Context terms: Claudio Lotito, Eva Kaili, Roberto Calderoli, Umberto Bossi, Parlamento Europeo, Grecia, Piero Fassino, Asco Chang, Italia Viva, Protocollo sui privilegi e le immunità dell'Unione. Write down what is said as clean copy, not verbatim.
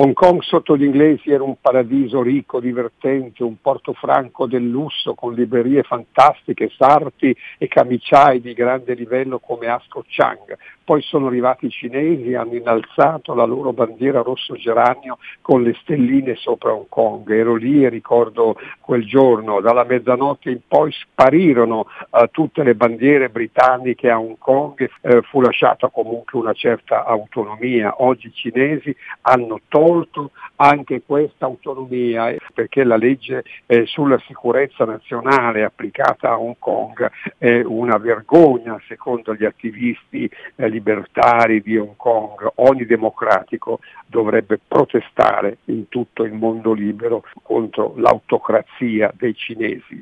Hong Kong sotto gli inglesi era un paradiso ricco, divertente, un porto franco del lusso con librerie fantastiche, sarti e camicciai di grande livello come Asco Chang. Poi sono arrivati i cinesi e hanno innalzato la loro bandiera rosso geranio con le stelline sopra Hong Kong. Ero lì e ricordo quel giorno, dalla mezzanotte in poi sparirono tutte le bandiere britanniche a Hong Kong, fu lasciata comunque una certa autonomia. Oggi i cinesi hanno tolto anche questa autonomia, perché la legge sulla sicurezza nazionale applicata a Hong Kong è una vergogna secondo gli attivisti libertari di Hong Kong. Ogni democratico dovrebbe protestare in tutto il mondo libero contro l'autocrazia dei cinesi.